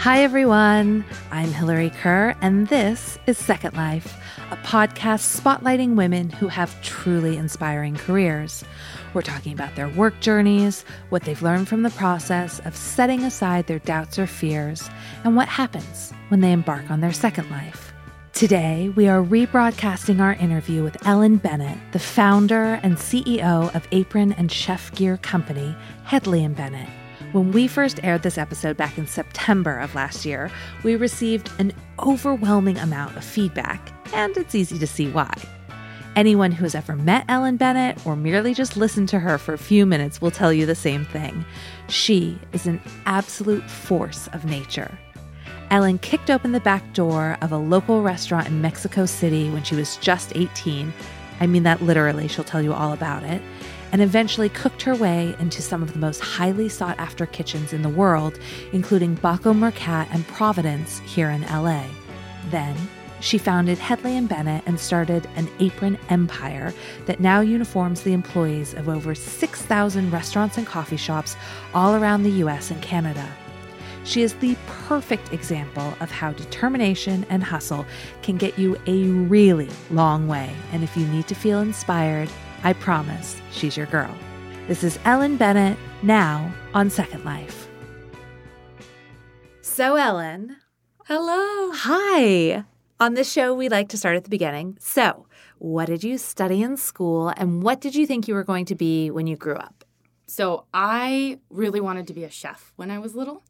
Hi, everyone. I'm Hillary Kerr, and this is Second Life, a podcast spotlighting women who have truly inspiring careers. We're talking about their work journeys, what they've learned from the process of setting aside their doubts or fears, and what happens when they embark on their second life. Today, we are rebroadcasting our interview with Ellen Bennett, the founder and CEO of apron and chef gear company, Hedley and Bennett. When we first aired this episode back in September of last year, we received an overwhelming amount of feedback, and it's easy to see why. Anyone who has ever met Ellen Bennett or merely just listened to her for a few minutes will tell you the same thing. She is an absolute force of nature. Ellen kicked open the back door of a local restaurant in Mexico City when she was just 18. I mean that literally, she'll tell you all about it. And eventually cooked her way into some of the most highly sought-after kitchens in the world, including Baco Mercat and Providence here in LA. Then, she founded Hedley and Bennett and started an apron empire that now uniforms the employees of over 6,000 restaurants and coffee shops all around the US and Canada. She is the perfect example of how determination and hustle can get you a really long way. And if you need to feel inspired, I promise she's your girl. This is Ellen Bennett, now on Second Life. So Ellen. Hello. Hi. On this show, we like to start at the beginning. So what did you study in school and what did you think you were going to be when you grew up? So I really wanted to be a chef when I was little,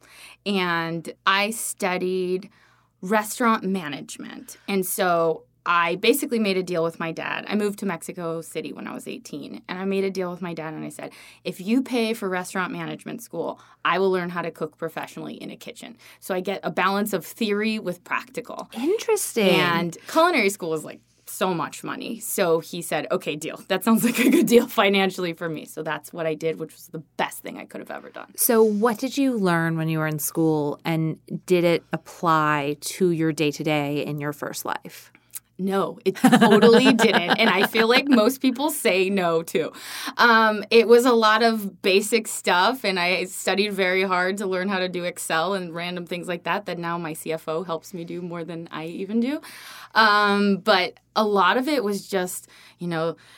and I studied restaurant management. And so I basically made a deal with my dad. I moved to Mexico City when I was 18, and I made a deal with my dad, and I said, if you pay for restaurant management school, I will learn how to cook professionally in a kitchen. So I get a balance of theory with practical. Interesting. And culinary school is like so much money. So he said, okay, deal. That sounds like a good deal financially for me. So that's what I did, which was the best thing I could have ever done. So what did you learn when you were in school, and did it apply to your day-to-day in your first life? No, it totally didn't. And I feel like most people say no, too. It was a lot of basic stuff, and I studied very hard to learn how to do Excel and random things like that now my CFO helps me do more than I even do. But a lot of it was just,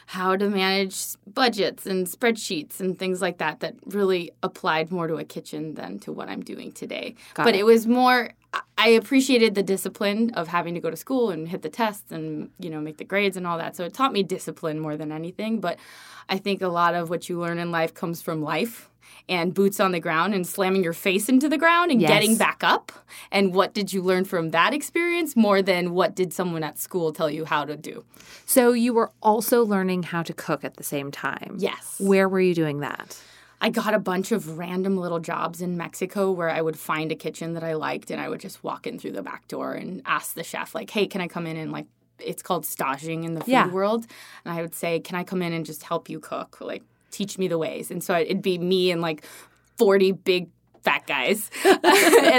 how to manage budgets and spreadsheets and things like that really applied more to a kitchen than to what I'm doing today. But it was more, I appreciated the discipline of having to go to school and hit the tests and, make the grades and all that. So it taught me discipline more than anything. But I think a lot of what you learn in life comes from life and boots on the ground and slamming your face into the ground and getting back up. And what did you learn from that experience more than what did someone at school tell you how to do? So you were also learning how to cook at the same time. Yes. Where were you doing that? I got a bunch of random little jobs in Mexico where I would find a kitchen that I liked, and I would just walk in through the back door and ask the chef, hey, can I come in and, it's called staging in the food world. And I would say, can I come in and just help you cook? Teach me the ways. And so it'd be me and 40 big fat guys. And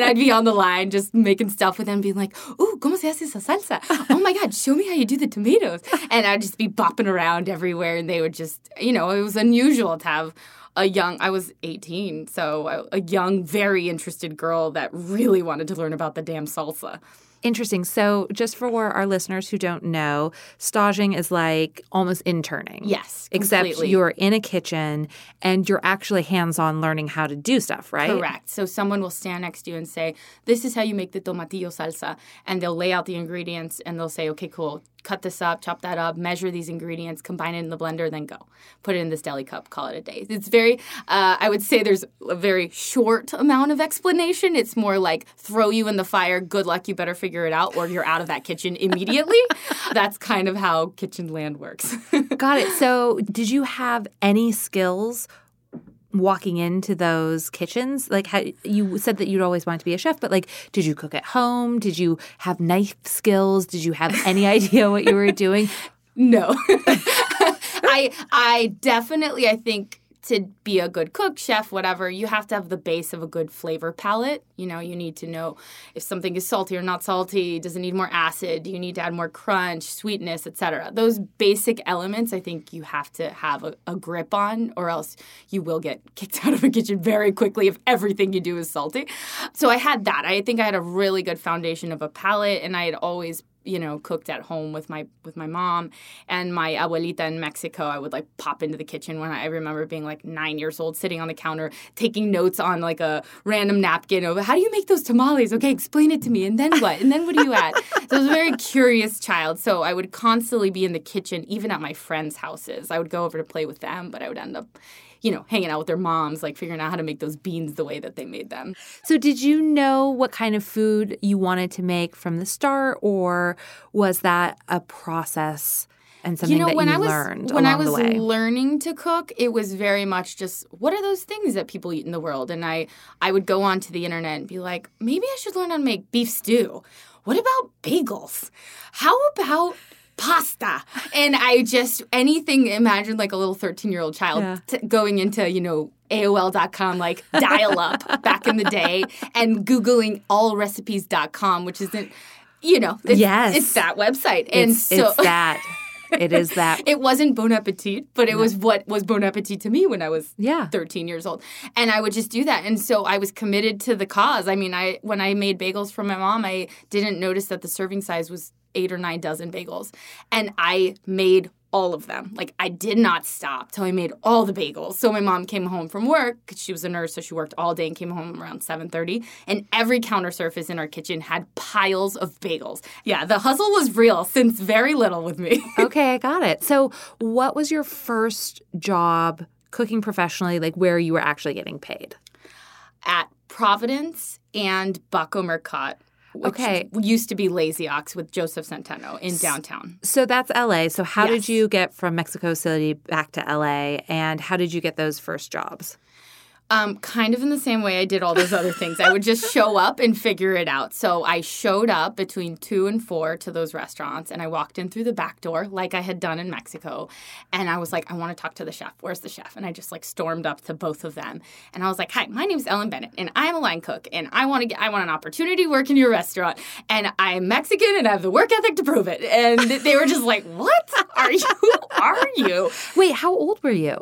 I'd be on the line just making stuff with them, being ooh, ¿cómo se hace esa salsa? Oh my God, show me how you do the tomatoes. And I'd just be bopping around everywhere. And they would just, it was unusual to have I was 18, so a young, very interested girl that really wanted to learn about the damn salsa. Interesting. So just for our listeners who don't know, staging is almost interning. Yes, completely. Except you're in a kitchen and you're actually hands-on learning how to do stuff, right? Correct. So someone will stand next to you and say, this is how you make the tomatillo salsa. And they'll lay out the ingredients and they'll say, okay, cool. Cut this up, chop that up, measure these ingredients, combine it in the blender, then go. Put it in this deli cup, call it a day. It's very, I would say there's a very short amount of explanation. It's more throw you in the fire, good luck, you better figure it out, or you're out of that kitchen immediately. That's kind of how kitchen land works. Got it. So did you have any skills walking into those kitchens? Like, how, you said that you'd always wanted to be a chef, but, like, did you cook at home? Did you have knife skills? Did you have any idea what you were doing? No. I definitely, I think, to be a good cook, chef, whatever, you have to have the base of a good flavor palette. You know, you need to know if something is salty or not salty. Does it need more acid? Do you need to add more crunch, sweetness, etc.? Those basic elements, I think you have to have a grip on, or else you will get kicked out of a kitchen very quickly if everything you do is salty. So I had that. I think I had a really good foundation of a palette, and I had always, you know, cooked at home with my mom and my abuelita in Mexico. I would, like, pop into the kitchen when I remember being, like, 9 years old, sitting on the counter, taking notes on, like, a random napkin of, how do you make those tamales? Okay, explain it to me. And then what? And then what do you add? So I was a very curious child. So I would constantly be in the kitchen, even at my friends' houses. I would go over to play with them, but I would end up, you know, hanging out with their moms, like, figuring out how to make those beans the way that they made them. So did you know what kind of food you wanted to make from the start, or was that a process and something that you learned along the way? When I was learning to cook, it was very much just, what are those things that people eat in the world? And I would go onto the internet and be like, maybe I should learn how to make beef stew. What about bagels? How about pasta? And I just, anything, imagine, like, a little 13-year-old child going into, you know, AOL.com, like, dial-up back in the day, and Googling allrecipes.com, which isn't, you know, it's that website. And so it's that. It is that. It wasn't Bon Appetit, but it was what was Bon Appetit to me when I was 13 years old. And I would just do that. And so I was committed to the cause. I mean, when I made bagels for my mom, I didn't notice that the serving size was 8 or 9 dozen bagels. And I made all of them. Like, I did not stop till I made all the bagels. So my mom came home from work, because she was a nurse, so she worked all day and came home around 7:30. And every counter surface in our kitchen had piles of bagels. Yeah, the hustle was real since very little with me. Okay, I got it. So what was your first job cooking professionally, like, where you were actually getting paid? At Providence and Baco Mercat, which used to be Lazy Ox with Joseph Centeno in downtown. So that's L.A. So how did you get from Mexico City back to L.A., and how did you get those first jobs? Kind of in the same way I did all those other things. I would just show up and figure it out. So I showed up between 2 and 4 to those restaurants, and I walked in through the back door like I had done in Mexico. And I was like, I want to talk to the chef. Where's the chef? And I just, like, stormed up to both of them. And I was like, hi, my name's Ellen Bennett, and I'm a line cook, and I want an opportunity to work in your restaurant. And I'm Mexican, and I have the work ethic to prove it. And they were just like, what are you? Who are you? Wait, how old were you?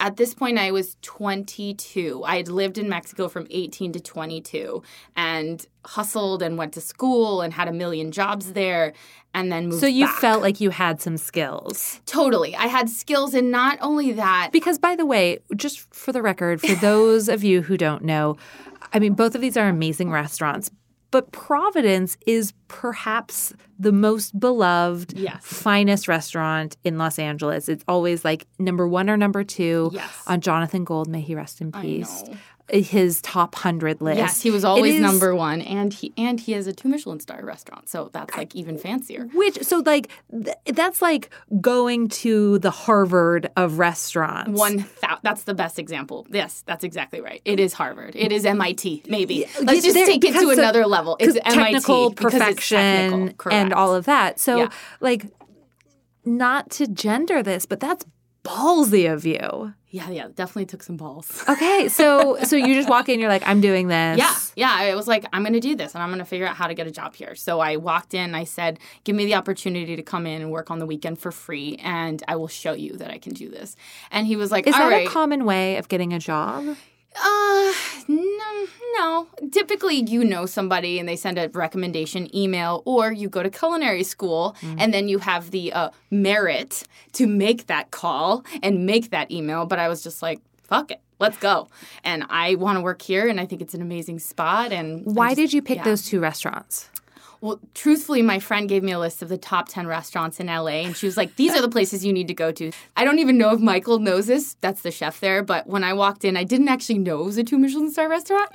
At this point, I was 22. I had lived in Mexico from 18 to 22 and hustled and went to school and had a million jobs there and then moved back. So you felt like you had some skills. Totally. I had skills, and not only that. Because, by the way, just for the record, for those of you who don't know, I mean, both of these are amazing restaurants. But Providence is perhaps the most beloved, finest restaurant in Los Angeles. It's always, like, number 1 or number 2 on Jonathan Gold, may he rest in peace, his top 100 list. Yes, he was always number 1, and he has a 2 Michelin star restaurant, so that's, like, even fancier. That's like going to the Harvard of restaurants. That's the best example. Yes, that's exactly right. It is Harvard. It is MIT, maybe. Let's just take it to another level. It's MIT perfection and all of that. So, like, not to gender this, but that's ballsy of you. Yeah, definitely took some balls. Okay, so you just walk in, you're like, I'm doing this. Yeah, I was like, I'm going to do this, and I'm going to figure out how to get a job here. So I walked in, I said, give me the opportunity to come in and work on the weekend for free, and I will show you that I can do this. And he was like, all right. Is that a common way of getting a job? No. Typically, you know somebody, and they send a recommendation email, or you go to culinary school, and then you have the merit to make that call and make that email. But I was just like, fuck it. Let's go. And I want to work here, and I think it's an amazing spot. And why did you pick those 2 restaurants? Well, truthfully, my friend gave me a list of the top 10 restaurants in LA, and she was like, these are the places you need to go to. I don't even know if Michael knows this. That's the chef there. But when I walked in, I didn't actually know it was a 2 Michelin star restaurant.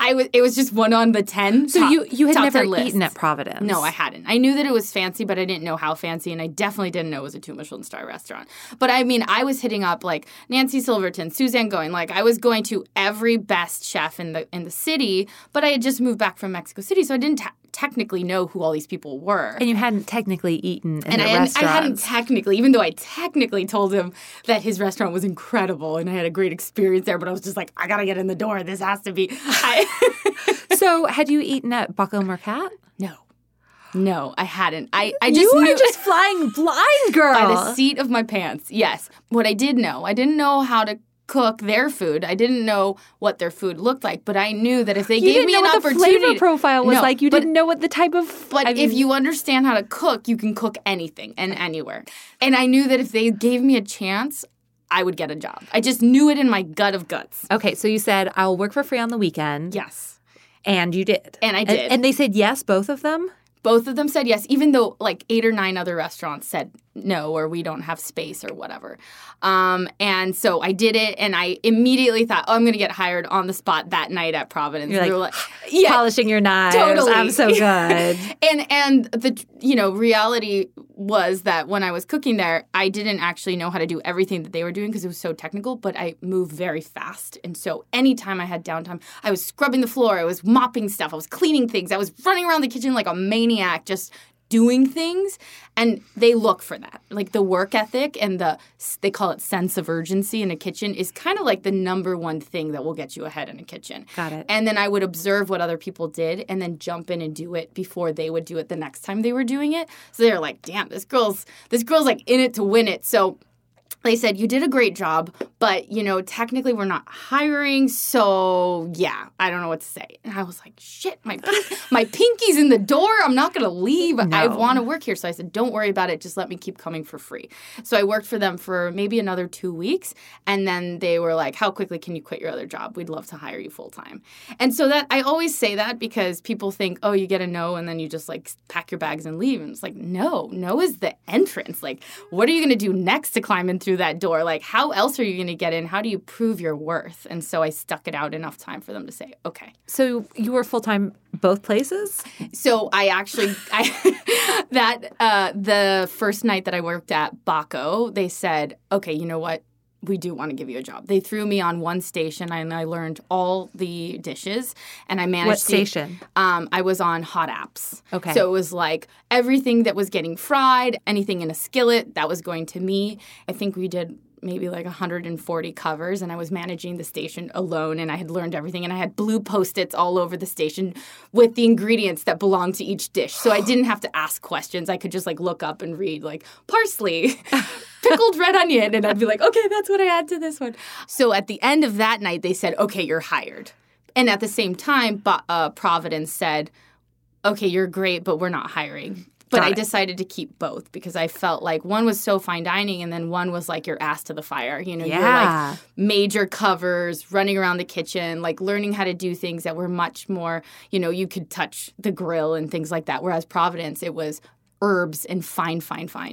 It was just one on the 10. So you had never eaten at Providence. No, I hadn't. I knew that it was fancy, but I didn't know how fancy, and I definitely didn't know it was a 2-Michelin-star restaurant. But, I mean, I was hitting up, like, Nancy Silverton, Suzanne Goin. Like, I was going to every best chef in the city, but I had just moved back from Mexico City, so I didn't technically know who all these people were. And you hadn't technically eaten in the restaurants. And I hadn't technically, even though I technically told him that his restaurant was incredible and I had a great experience there, but I was just like, I gotta get in the door. This has to be. So had you eaten at Baco Mercat? No. No, I hadn't. I just You were just flying blind, girl. By the seat of my pants, yes. What I did know, I didn't know how to cook their food. I didn't know what their food looked like, but I knew that if they gave me an opportunity... You didn't know what the flavor profile was like. You didn't know what the type of... But if you understand how to cook, you can cook anything and anywhere. And I knew that if they gave me a chance, I would get a job. I just knew it in my gut of guts. Okay, so you said, I'll work for free on the weekend. Yes. And you did. And I did. And they said yes, both of them? Both of them said yes, even though like 8 or 9 other restaurants said no, or we don't have space or whatever. And so I did it, and I immediately thought, oh, I'm going to get hired on the spot that night at Providence. You're like yeah, polishing your knives. Totally. I'm so good. And the reality was that when I was cooking there, I didn't actually know how to do everything that they were doing because it was so technical, but I moved very fast. And so anytime I had downtime, I was scrubbing the floor, I was mopping stuff, I was cleaning things, I was running around the kitchen like a maniac, just doing things. And they look for that. Like the work ethic and they call it sense of urgency in a kitchen is kind of like the number one thing that will get you ahead in a kitchen. Got it. And then I would observe what other people did and then jump in and do it before they would do it the next time they were doing it. So they're like, damn, this girl's like in it to win it. So they said, you did a great job, but, technically we're not hiring, so, yeah, I don't know what to say. And I was like, shit, my pinky's in the door. I'm not going to leave. No. I want to work here. So I said, don't worry about it. Just let me keep coming for free. So I worked for them for maybe another 2 weeks, and then they were like, how quickly can you quit your other job? We'd love to hire you full-time. And so that I always say that because people think, oh, you get a no, and then you just, like, pack your bags and leave. And it's like, no. No is the entrance. Like, what are you going to do next to climb in through that door? Like, how else are you going to get in? How do you prove your worth? And so I stuck it out enough time for them to say, okay. So you were full-time both places? So I actually, the first night that I worked at Baco, they said, okay, you know what? We do want to give you a job. They threw me on one station, and I learned all the dishes, and I managed to... What station? I was on hot apps. Okay. So it was like everything that was getting fried, anything in a skillet, that was going to me. I think we did maybe like 140 covers, and I was managing the station alone, and I had learned everything, and I had blue Post-its all over the station with the ingredients that belonged to each dish. So I didn't have to ask questions. I could just like look up and read like parsley, pickled red onion, and I'd be like, okay, that's what I add to this one. So at the end of that night, they said, okay, you're hired. And at the same time, Providence said, okay, you're great, but we're not hiring. But I decided to keep both because I felt like one was so fine dining and then one was like your ass to the fire. You're like major covers, running around the kitchen, like learning how to do things that were much more, you could touch the grill and things like that. Whereas Providence, it was herbs and fine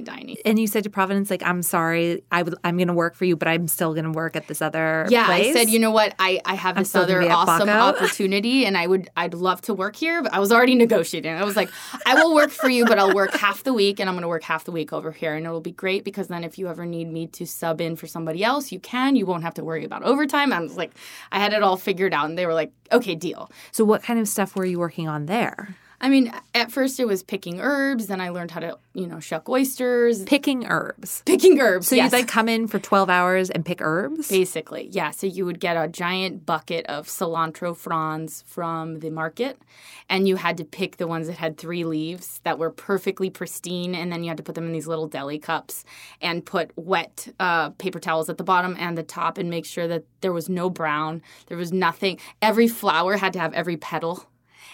dining. And you said to Providence, like, I'm sorry, I'm going to work for you, but I'm still going to work at this other place? Yeah, I said, you know what, I have this other awesome opportunity, and I'd love to work here, but I was already negotiating. I was like, I will work for you, but I'll work half the week, and I'm going to work half the week over here, and it'll be great, because then if you ever need me to sub in for somebody else, you can. You won't have to worry about overtime. I was like, I had it all figured out, and they were like, okay, deal. So what kind of stuff were you working on there? I mean, at first it was picking herbs. Then I learned how to, shuck oysters. Picking herbs, so yes. You'd, like, come in for 12 hours and pick herbs? Basically, yeah. So you would get a giant bucket of cilantro fronds from the market, and you had to pick the ones that had 3 leaves that were perfectly pristine, and then you had to put them in these little deli cups and put wet paper towels at the bottom and the top and make sure that there was no brown, there was nothing. Every flower had to have every petal.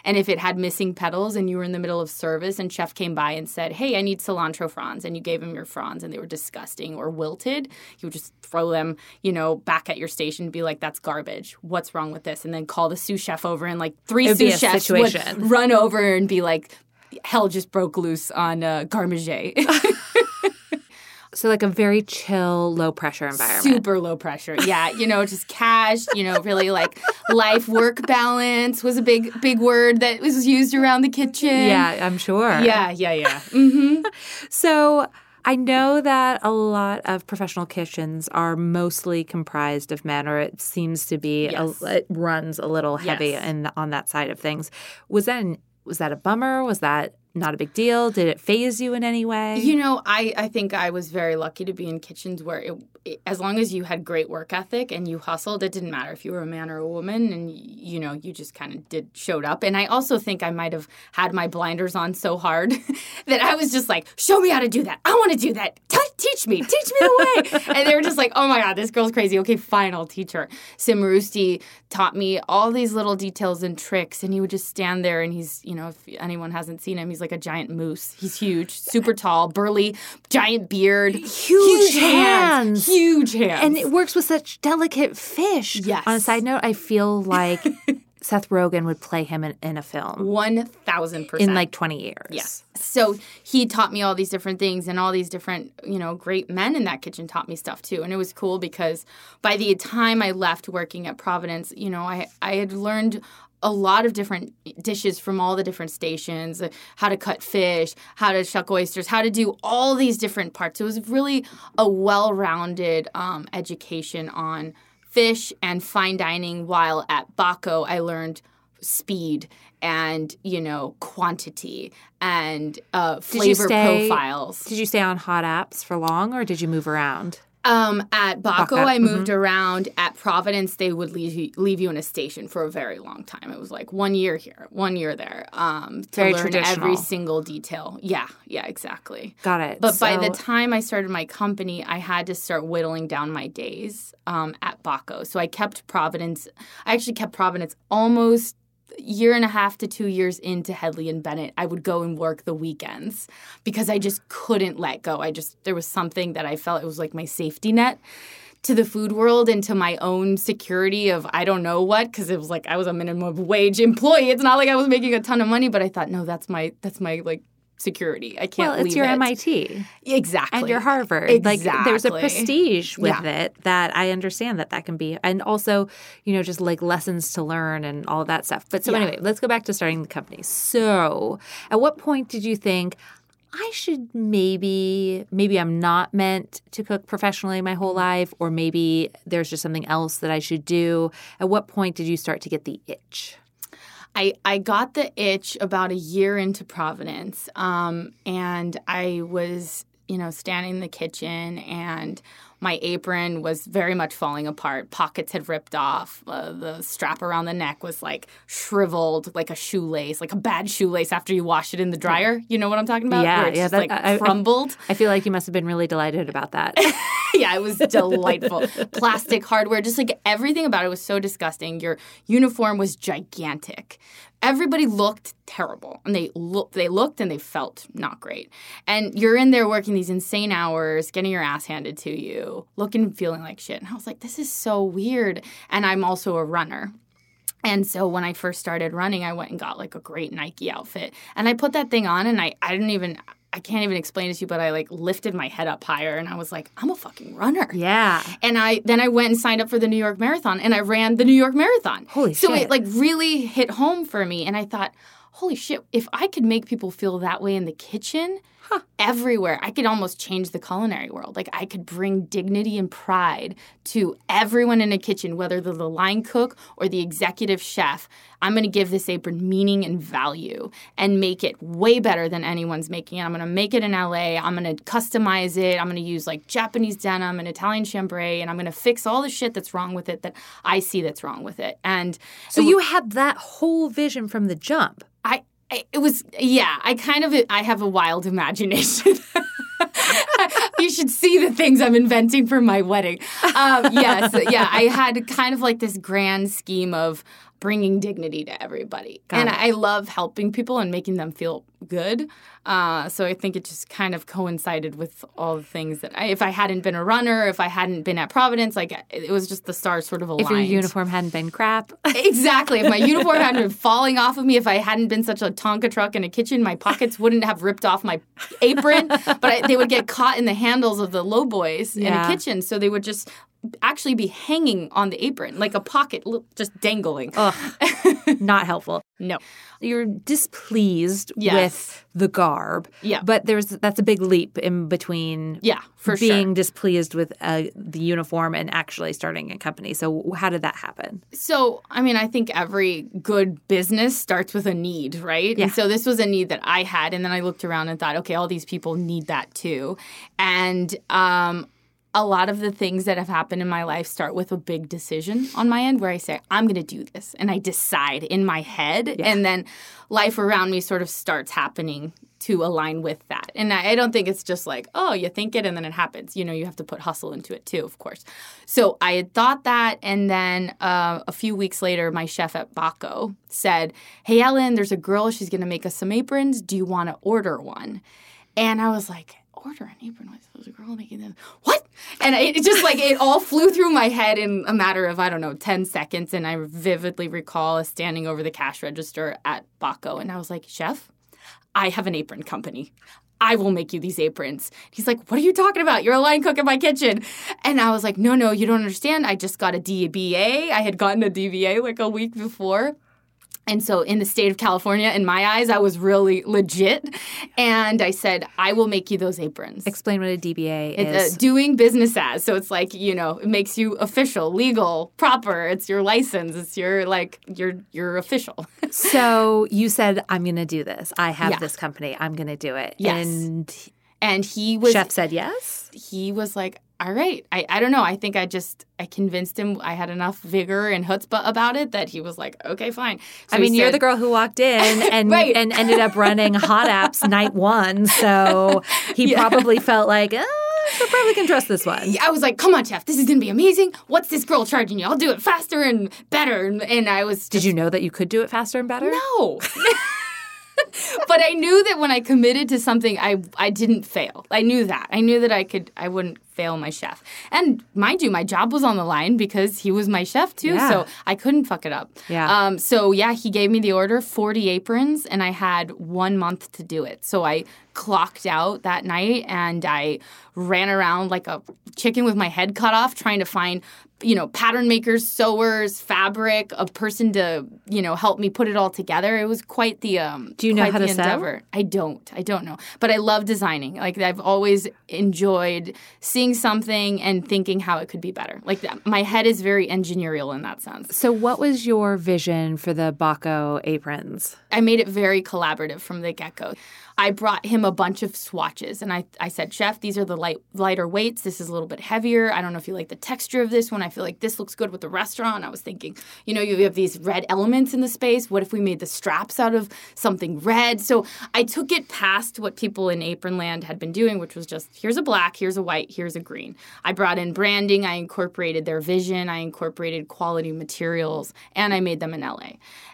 And if it had missing petals and you were in the middle of service and chef came by and said, hey, I need cilantro fronds, and you gave him your fronds and they were disgusting or wilted, you would just throw them, back at your station and be like, that's garbage. What's wrong with this? And then call the sous chef over, and like 3 sous chefs would run over and be like, hell just broke loose on garmage. So like a very chill, low-pressure environment. Super low-pressure, yeah. You know, just cash, you know, really like life-work balance was a big word that was used around the kitchen. Yeah, I'm sure. Yeah. Mm-hmm. So I know that a lot of professional kitchens are mostly comprised of men, or it seems to be. Yes. It runs a little heavy on that side of things. Was that a bummer? Was that not a big deal? Did it faze you in any way? You know, I think I was very lucky to be in kitchens where it, as long as you had great work ethic and you hustled, it didn't matter if you were a man or a woman, and, you know, you just kind of showed up. And I also think I might have had my blinders on so hard that I was just like, show me how to do that. I want to do that. Teach me the way. And they were just like, oh, my God, this girl's crazy. Okay, fine, I'll teach her. Sim Roosti taught me all these little details and tricks, and he would just stand there, and he's, you know, if anyone hasn't seen him, he's like a giant moose. He's huge, super tall, burly, giant beard. Huge hands. Huge hands. And it works with such delicate fish. Yes. On a side note, I feel like Seth Rogen would play him in a film. 1,000%. In like 20 years. Yes. So he taught me all these different things, and all these different, you know, great men in that kitchen taught me stuff too. And it was cool because by the time I left working at Providence, you know, I had learned a lot of different dishes from all the different stations, how to cut fish, how to shuck oysters, how to do all these different parts. It was really a well-rounded education on fish and fine dining, while at Baco I learned speed and, you know, quantity and flavor profiles. Did you stay on hot apps for long, or did you move around? At Baco, I moved around. At Providence, they would leave you in a station for a very long time. It was like 1 year here, 1 year there, to learn every single detail. Yeah, exactly. Got it. But by the time I started my company, I had to start whittling down my days at Baco. So I kept Providence. I actually kept Providence almost year and a half to 2 years into Hedley and Bennett. I would go and work the weekends because I just couldn't let go. There was something that I felt it was like my safety net to the food world and to my own security of I don't know what, because it was like I was a minimum wage employee. It's not like I was making a ton of money, but I thought, no, that's my like security. I can't leave it. Well, it's your MIT. Exactly. And your Harvard. Exactly. Like, there's a prestige with it that I understand that can be. And also, you know, just like lessons to learn and all that stuff. But so anyway, let's go back to starting the company. So at what point did you think, I should maybe I'm not meant to cook professionally my whole life, or maybe there's just something else that I should do? At what point did you start to get the itch? I got the itch about a year into Providence, and I was, you know, standing in the kitchen, and my apron was very much falling apart. Pockets had ripped off. The strap around the neck was, like, shriveled like a shoelace, like a bad shoelace after you wash it in the dryer. You know what I'm talking about? Yeah. Where it's just, crumbled. I feel like you must have been really delighted about that. Yeah, it was delightful. Plastic, hardware, just like everything about it was so disgusting. Your uniform was gigantic. Everybody looked terrible, and they looked and they felt not great. And you're in there working these insane hours, getting your ass handed to you, looking and feeling like shit. And I was like, this is so weird. And I'm also a runner. And so when I first started running, I went and got like a great Nike outfit. And I put that thing on, and I can't even explain it to you, but I, like, lifted my head up higher, and I was like, I'm a fucking runner. Yeah. And I went and signed up for the New York Marathon, and I ran the New York Marathon. Holy shit. So it, like, really hit home for me, and I thought, holy shit, if I could make people feel that way in the kitchen, everywhere, I could almost change the culinary world. Like, I could bring dignity and pride to everyone in a kitchen, whether they're the line cook or the executive chef. I'm going to give this apron meaning and value and make it way better than anyone's making it. I'm going to make it in LA. I'm going to customize it. I'm going to use like Japanese denim and Italian chambray, and I'm going to fix all the shit that's wrong with it that I see that's wrong with it. And so you had that whole vision from the jump. I have a wild imagination. You should see the things I'm inventing for my wedding. Yes, I had kind of like this grand scheme of bringing dignity to everybody. I love helping people and making them feel good. So I think it just kind of coincided with all the things that if I hadn't been a runner, if I hadn't been at Providence, like it was just the stars sort of aligned. If your uniform hadn't been crap. Exactly. If my uniform hadn't been falling off of me, if I hadn't been such a Tonka truck in a kitchen, my pockets wouldn't have ripped off my apron, but they would get caught in the handles of the low boys in a kitchen. So they would just actually be hanging on the apron, like a pocket just dangling. Ugh, not helpful. No. You're displeased with the garb. Yeah. But that's a big leap in between being displeased with the uniform and actually starting a company. So how did that happen? So, I mean, I think every good business starts with a need, right? Yeah. And so this was a need that I had. And then I looked around and thought, okay, all these people need that too. And a lot of the things that have happened in my life start with a big decision on my end where I say, I'm going to do this. And I decide in my head. Yeah. And then life around me sort of starts happening to align with that. And I don't think it's just like, oh, you think it and then it happens. You have to put hustle into it too, of course. So I had thought that. And then a few weeks later, my chef at Baco said, hey, Ellen, there's a girl. She's going to make us some aprons. Do you want to order one? And I was like, order an apron? There's a girl making them. What? And it just it all flew through my head in a matter of, 10 seconds. And I vividly recall standing over the cash register at Baco. And I was like, Chef, I have an apron company. I will make you these aprons. He's like, what are you talking about? You're a line cook in my kitchen. And I was like, no, you don't understand. I just got a DBA. I had gotten a DBA a week before. And so in the state of California, in my eyes, I was really legit. And I said, I will make you those aprons. Explain what a DBA is. Doing business as. So it's it makes you official, legal, proper. It's your license. It's you're official. So you said, I'm going to do this. I have this company. I'm going to do it. Yes. And he was. Chef said yes? He was like, all right. I don't know. I think I convinced him. I had enough vigor and chutzpah about it that he was like, okay, fine. So you're the girl who walked in and right. and ended up running Hot Apps night one. So he probably felt like, I probably can trust this one. I was like, come on, Chef. This is going to be amazing. What's this girl charging you? I'll do it faster and better. And I was just, did you know that you could do it faster and better? No. But I knew that when I committed to something, I didn't fail. I knew that. I knew that I wouldn't fail my chef. And mind you, my job was on the line because he was my chef too, so I couldn't fuck it up. Yeah. He gave me the order, 40 aprons, and I had 1 month to do it. So I clocked out that night, and I ran around like a chicken with my head cut off trying to find pattern makers, sewers, fabric, a person to, help me put it all together. It was quite the Do you know how to endeavor. Sew? I don't know. But I love designing. I've always enjoyed seeing something and thinking how it could be better. My head is very engineerial in that sense. So what was your vision for the Baco aprons? I made it very collaborative from the get-go. I brought him a bunch of swatches, and I said, Chef, these are the lighter weights. This is a little bit heavier. I don't know if you like the texture of this one. I feel like this looks good with the restaurant. I was thinking, you have these red elements in the space. What if we made the straps out of something red? So I took it past what people in apron land had been doing, which was just, here's a black, here's a white, here's a green. I brought in branding. I incorporated their vision. I incorporated quality materials, and I made them in LA.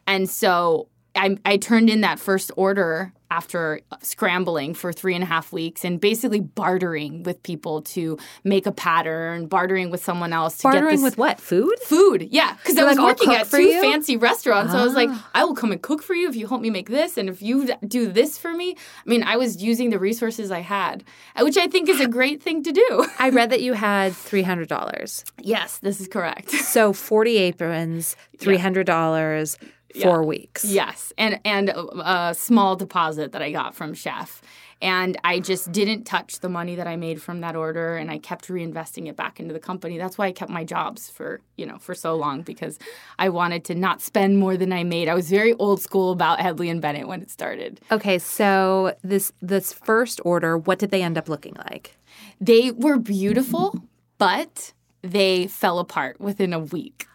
And so I turned in that first order after scrambling for 3.5 weeks and basically bartering with people to make a pattern, bartering with someone else. To bartering get this with what? Food? Food, yeah. Because I was working at two fancy restaurants. So I was like, I will come and cook for you if you help me make this. And if you do this for me. I mean, I was using the resources I had, which I think is a great thing to do. I read that you had $300. Yes, this is correct. So 40 aprons, $300. Yeah. 4 weeks. Yes. And a small deposit that I got from Chef. And I just didn't touch the money that I made from that order, and I kept reinvesting it back into the company. That's why I kept my jobs for so long, because I wanted to not spend more than I made. I was very old school about Hedley and Bennett when it started. Okay, so this first order, what did they end up looking like? They were beautiful, but they fell apart within a week.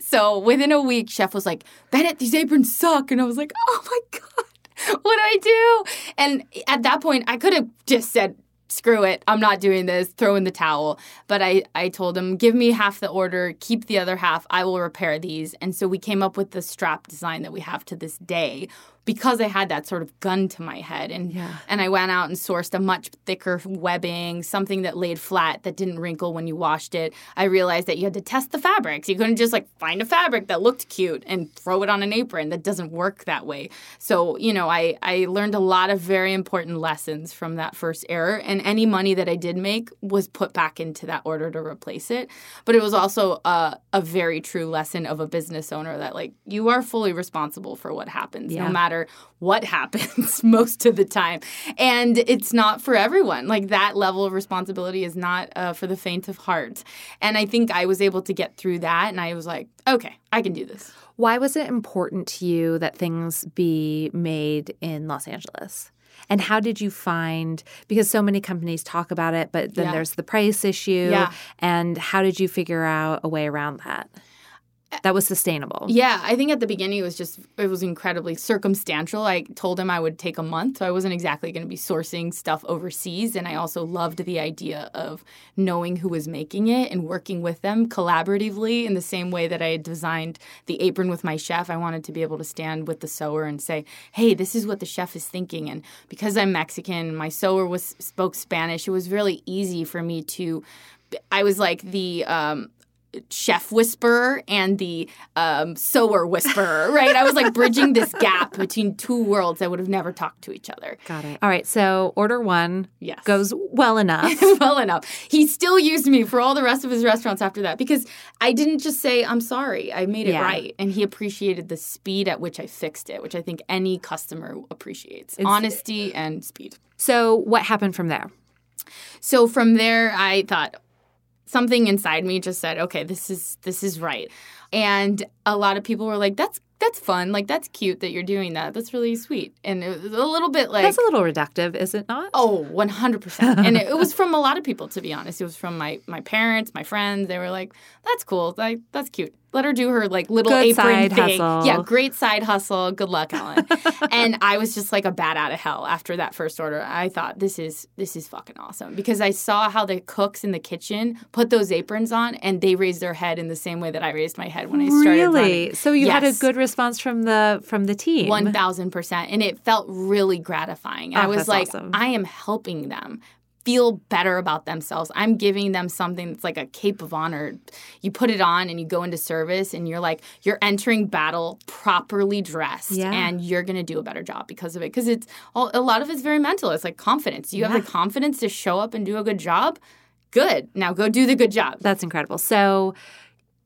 So within a week, Chef was like, Bennett, these aprons suck. And I was like, oh, my God, what do I do? And at that point, I could have just said, screw it, I'm not doing this, throw in the towel. But I told him, give me half the order, keep the other half, I will repair these. And so we came up with the strap design that we have to this day because I had that sort of gun to my head. And I went out and sourced a much thicker webbing, something that laid flat, that didn't wrinkle when you washed it. I realized that you had to test the fabrics. You couldn't just, like, find a fabric that looked cute and throw it on an apron. That doesn't work that way. So, you know, I learned a lot of very important lessons from that first error. And any money that I did make was put back into that order to replace it. But it was also a very true lesson of a business owner that, like, you are fully responsible for what happens, no matter what happens most of the time. And it's not for everyone. Like, that level of responsibility is not for the faint of heart. And I think I was able to get through that. And I was like, okay, I can do this. Why was it important to you that things be made in Los Angeles? And how did you find – because so many companies talk about it, but then there's the price issue. Yeah. And how did you figure out a way around that? That was sustainable. Yeah. I think at the beginning it was incredibly circumstantial. I told him I would take a month. So I wasn't exactly going to be sourcing stuff overseas. And I also loved the idea of knowing who was making it and working with them collaboratively in the same way that I had designed the apron with my chef. I wanted to be able to stand with the sewer and say, hey, this is what the chef is thinking. And because I'm Mexican, my sewer spoke Spanish. It was really easy for me to – I was like the chef whisperer and the sewer whisperer, right? I was like bridging this gap between two worlds that would have never talked to each other. Got it. All right. So order one goes well enough. Well enough. He still used me for all the rest of his restaurants after that because I didn't just say, I'm sorry. I made it right. And he appreciated the speed at which I fixed it, which I think any customer appreciates. Honesty and speed. So what happened from there? So from there, I thought, something inside me just said, okay, this is right. And a lot of people were like, that's fun. Like, that's cute that you're doing that. That's really sweet. And it was a little bit like... That's a little reductive, is it not? Oh, 100%. And it was from a lot of people, to be honest. It was from my parents, my friends. They were like, that's cool. Like, that's cute. Let her do her, like, little good apron thing. Hustle. Yeah, great side hustle. Good luck, Ellen. And I was just like a bat out of hell after that first order. I thought, this is fucking awesome. Because I saw how the cooks in the kitchen put those aprons on, and they raised their head in the same way that I raised my head when I started running. So you had a good response from the team. 1,000%. And it felt really gratifying. I was like, awesome. I am helping them feel better about themselves. I'm giving them something that's like a cape of honor. You put it on and you go into service and you're like, you're entering battle properly dressed and you're going to do a better job because of it. Because a lot of it's very mental. It's like confidence. You have the confidence to show up and do a good job. Good. Now go do the good job. That's incredible. So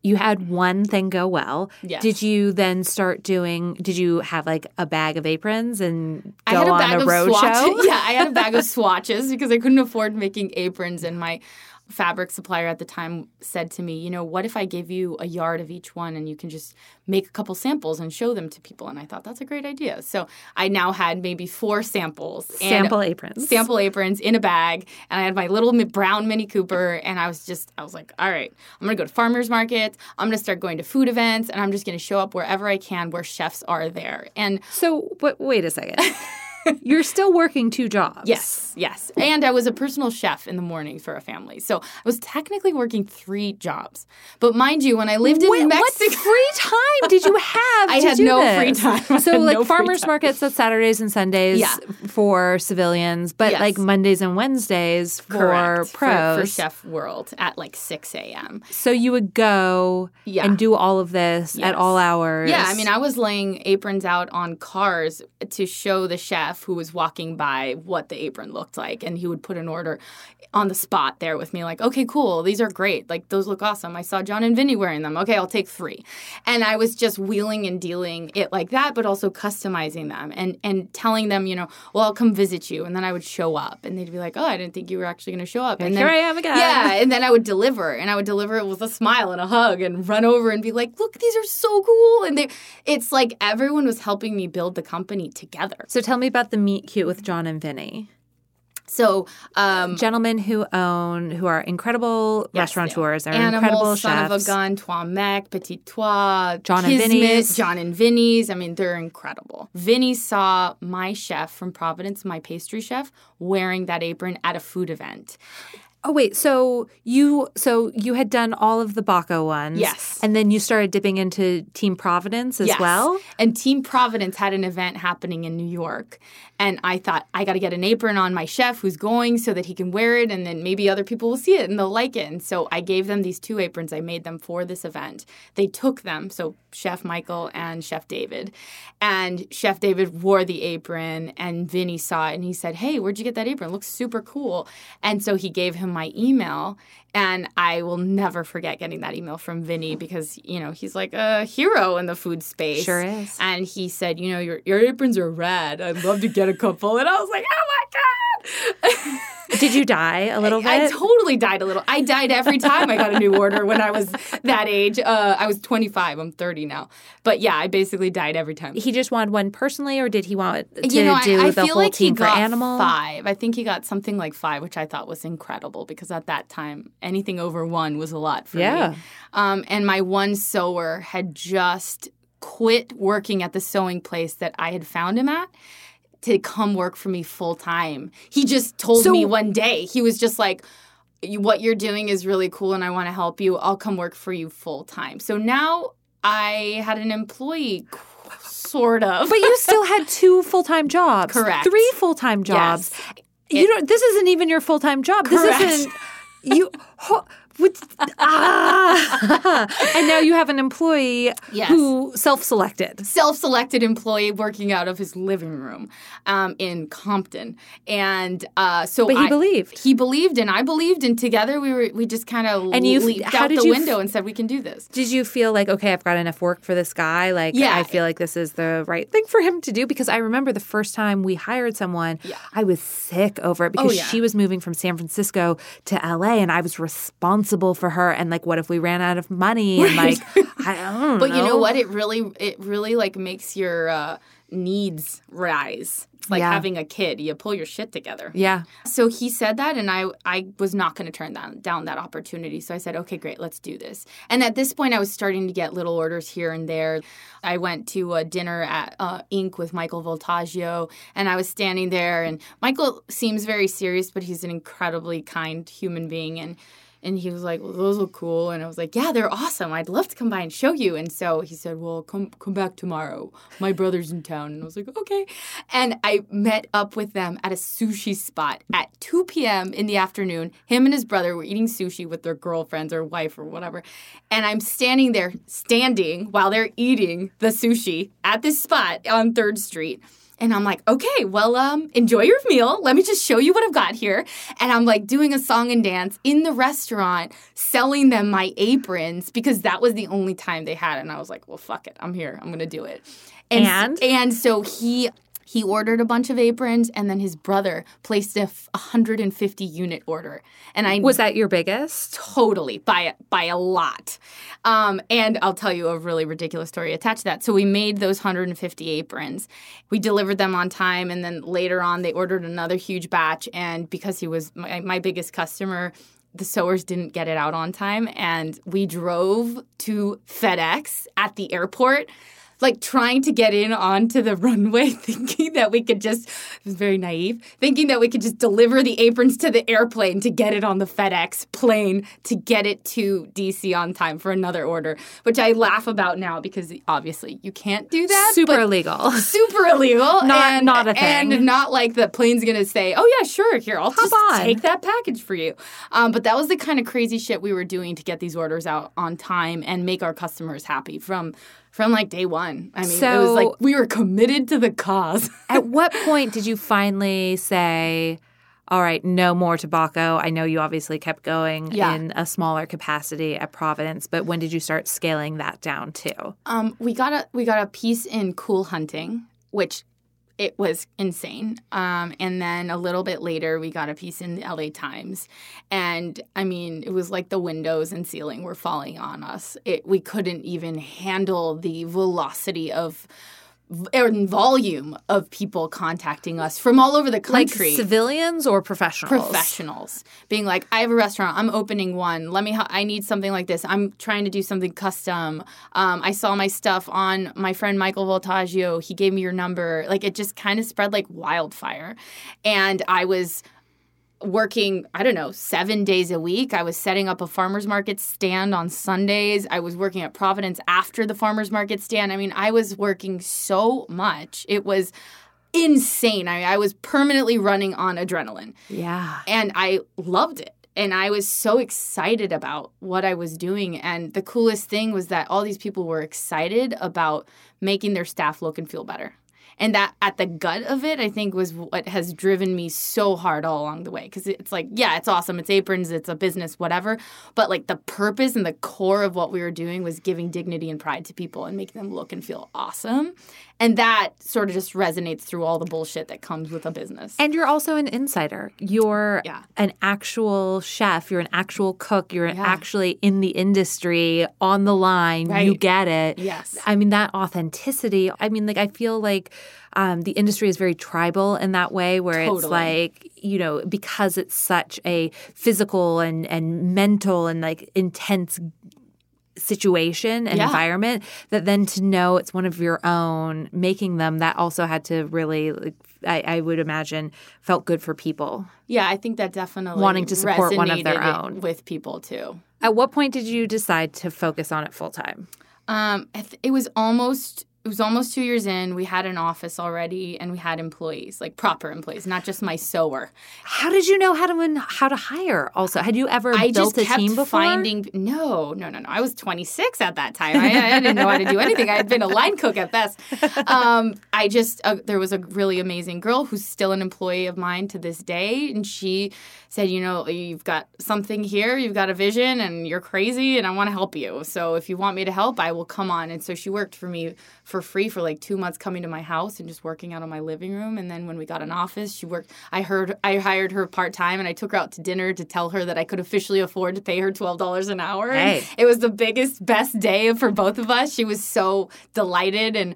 you had one thing go well. Yes. Did you then start doing – did you have like a bag of aprons and go on a road show? Yeah, I had a bag of swatches because I couldn't afford making aprons. And my fabric supplier at the time said to me, you know, what if I give you a yard of each one and you can just make a couple samples and show them to people? And I thought, that's a great idea. So I now had maybe 4 samples. Sample aprons in a bag. And I had my little brown Mini Cooper. And I was like, all right, I'm going to go to farmers markets. I'm going to start going to food events. And I'm just going to show up wherever I can where chefs are there. And so, but wait a second. You're still working 2 jobs. Yes. And I was a personal chef in the morning for a family. So I was technically working 3 jobs. But mind you, when I lived in Mexico... What free time did you have I to had do no this? Free time. So like no farmers markets, that's Saturdays and Sundays for civilians, but like Mondays and Wednesdays for pros. For Chef World at like 6 a.m. So you would go and do all of this at all hours. Yeah, I mean, I was laying aprons out on cars to show the chef who was walking by what the apron looked like, and he would put an order on the spot there with me, like, okay, cool, these are great, like, those look awesome, I saw John and Vinny wearing them, okay, I'll take 3. And I was just wheeling and dealing it like that, but also customizing them and telling them, you know, well, I'll come visit you, and then I would show up, and they'd be like, oh, I didn't think you were actually going to show up, and then, here I am again. Yeah, and then I would deliver it with a smile and a hug and run over and be like, look, these are so cool, and it's like everyone was helping me build the company together. So tell me about the meet cute with John and Vinny. So gentlemen who are incredible restaurateurs, are animals, incredible chefs. Son of a Gun, Trois Mec, Petit Trois, John Kismet, and Vinny's. John and Vinny's. I mean, they're incredible. Vinny saw my chef from Providence, my pastry chef, wearing that apron at a food event. Oh wait, so you had done all of the Baco ones. Yes. And then you started dipping into Team Providence as well? And Team Providence had an event happening in New York. And I thought, I got to get an apron on my chef who's going so that he can wear it, and then maybe other people will see it and they'll like it. And so I gave them these two aprons. I made them for this event. They took them, so Chef Michael and Chef David. And Chef David wore the apron, and Vinny saw it, and he said, hey, where'd you get that apron? It looks super cool. And so he gave him my email, and I will never forget getting that email from Vinny because, you know, he's like a hero in the food space. Sure is. And he said, you know, your aprons are rad. I'd love to get a couple. And I was like, oh, my God. Did you die a little bit? I totally died a little. I died every time I got a new order when I was that age. I was 25. I'm 30 now. But, yeah, I basically died every time. He just wanted one personally, or did he want to do the whole team for animal? I feel like he got 5. I think he got something like 5, which I thought was incredible because at that time, anything over 1 was a lot for me. And my one sewer had just quit working at the sewing place that I had found him at to come work for me full time. He just told me one day. He was just like, what you're doing is really cool and I want to help you. I'll come work for you full time. So now I had an employee, sort of. But you still had 2 full-time jobs. Correct. 3 full-time jobs. Yes. This isn't even your full-time job. Correct. This isn't you. And now you have an employee who self-selected. Self-selected employee working out of his living room in Compton. And so But he believed. He believed, and I believed, and together we just kind of leaped out the window and said, we can do this. Did you feel like, okay, I've got enough work for this guy? Like, I feel like this is the right thing for him to do? Because I remember the first time we hired someone, I was sick over it because she was moving from San Francisco to L.A., and I was responsible for her, and like, what if we ran out of money? And like, I don't know. But you know what? It really like makes your needs rise. It's like having a kid. You pull your shit together. Yeah. So he said that, and I was not going to turn down that opportunity. So I said, okay, great, let's do this. And at this point, I was starting to get little orders here and there. I went to a dinner at Inc. with Michael Voltaggio, and I was standing there, and Michael seems very serious, but he's an incredibly kind human being, and he was like, well, those look cool. And I was like, yeah, they're awesome. I'd love to come by and show you. And so he said, well, come back tomorrow. My brother's in town. And I was like, okay. And I met up with them at a sushi spot at 2 p.m. in the afternoon. Him and his brother were eating sushi with their girlfriends or wife or whatever. And I'm standing while they're eating the sushi at this spot on 3rd Street. And I'm like, okay, well, enjoy your meal. Let me just show you what I've got here. And I'm like doing a song and dance in the restaurant, selling them my aprons because that was the only time they had it. And I was like, well, fuck it. I'm here. I'm going to do it. And so he ordered a bunch of aprons, and then his brother placed a 150-unit order. And was that your biggest? Totally, by a lot. And I'll tell you a really ridiculous story attached to that. So we made those 150 aprons. We delivered them on time, and then later on they ordered another huge batch. And because he was my biggest customer, the sewers didn't get it out on time. And we drove to FedEx at the airport, like trying to get in onto the runway, thinking that we could just deliver the aprons to the airplane to get it on the FedEx plane to get it to DC on time for another order, which I laugh about now because obviously you can't do that. Super illegal. Super illegal. Not a thing. And not like the plane's going to say, oh yeah, sure, here, I'll just take that package for you. But that was the kind of crazy shit we were doing to get these orders out on time and make our customers happy from like day one. I mean, it was like we were committed to the cause. At what point did you finally say, all right, no more tobacco? I know you obviously kept going in a smaller capacity at Providence, but when did you start scaling that down too? We got a piece in Cool Hunting, which it was insane. And then a little bit later, we got a piece in the LA Times. And, I mean, it was like the windows and ceiling were falling on us. We couldn't even handle the velocity of and volume of people contacting us from all over the country. Like civilians or professionals? Professionals. Being like, I have a restaurant. I'm opening one. I need something like this. I'm trying to do something custom. I saw my stuff on my friend Michael Voltaggio. He gave me your number. Like, it just kind of spread like wildfire. And I was working, 7 days a week. I was setting up a farmer's market stand on Sundays. I was working at Providence after the farmer's market stand. I mean, I was working so much. It was insane. I was permanently running on adrenaline. Yeah. And I loved it. And I was so excited about what I was doing. And the coolest thing was that all these people were excited about making their staff look and feel better. And that at the gut of it, I think, was what has driven me so hard all along the way. Because it's like, yeah, it's awesome. It's aprons. It's a business, whatever. But like the purpose and the core of what we were doing was giving dignity and pride to people and making them look and feel awesome. And that sort of just resonates through all the bullshit that comes with a business. And you're also an insider. You're an actual chef. You're an actual cook. You're actually in the industry, on the line. Right. You get it. Yes. I mean, that authenticity. I mean, like, I feel like the industry is very tribal in that way, where Totally. It's like, you know, because it's such a physical and mental and like intense situation and environment, that then to know it's one of your own making them, that also had to really, like, I would imagine, felt good for people. Yeah, I think that definitely wanting to support one of their own with people too. At what point did you decide to focus on it full time? It was almost 2 years in. We had an office already, and we had employees, like proper employees, not just my sewer. How did you know how to hire also? Had you ever built a team before? No. I was 26 at that time. I didn't know how to do anything. I had been a line cook at best. There was a really amazing girl who's still an employee of mine to this day, and she said, you know, you've got something here, you've got a vision, and you're crazy, and I want to help you. So if you want me to help, I will come on. And so she worked for me for free for like 2 months, coming to my house and just working out on my living room. And then when we got an office, she worked. I hired her part-time, and I took her out to dinner to tell her that I could officially afford to pay her $12 an hour. Hey. It was the biggest, best day for both of us. She was so delighted. And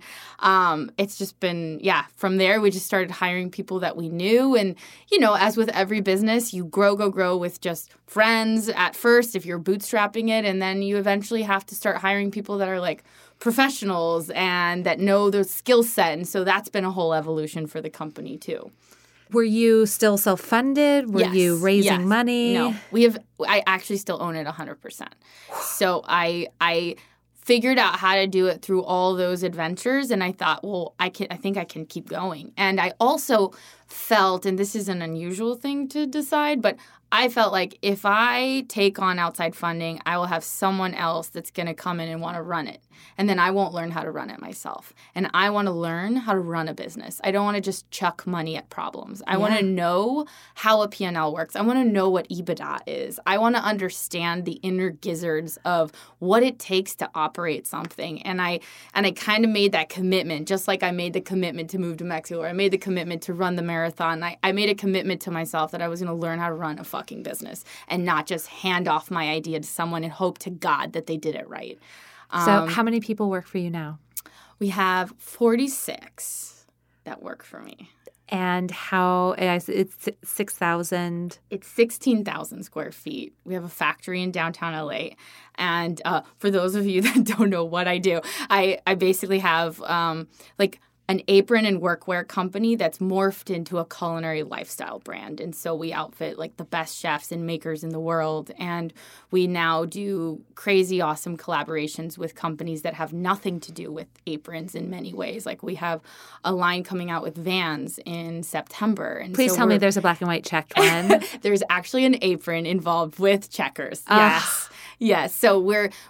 it's just been, from there we just started hiring people that we knew. And, you know, as with every business, you grow with just friends at first if you're bootstrapping it. And then you eventually have to start hiring people that are like professionals and that know their skill set. And so that's been a whole evolution for the company too. Were you still self-funded? Were you raising money? No. I actually still own it 100%. So I figured out how to do it through all those adventures, and I thought, well, I think I can keep going. And I also felt, and this is an unusual thing to decide, but I felt like if I take on outside funding, I will have someone else that's going to come in and want to run it. And then I won't learn how to run it myself. And I want to learn how to run a business. I don't want to just chuck money at problems. I want to know how a P&L works. I want to know what EBITDA is. I want to understand the inner gizzards of what it takes to operate something. And I kind of made that commitment, just like I made the commitment to move to Mexico, or I made the commitment to run the marathon. I made a commitment to myself that I was going to learn how to run a fucking business and not just hand off my idea to someone and hope to God that they did it right. So how many people work for you now? We have 46 that work for me. And it's 6,000? It's 16,000 square feet. We have a factory in downtown L.A. And for those of you that don't know what I do, I basically have an apron and workwear company that's morphed into a culinary lifestyle brand. And so we outfit like the best chefs and makers in the world. And we now do crazy, awesome collaborations with companies that have nothing to do with aprons in many ways. Like we have a line coming out with Vans in September. And please tell me there's a black and white checked one. There's actually an apron involved with checkers. Yes. Yes. So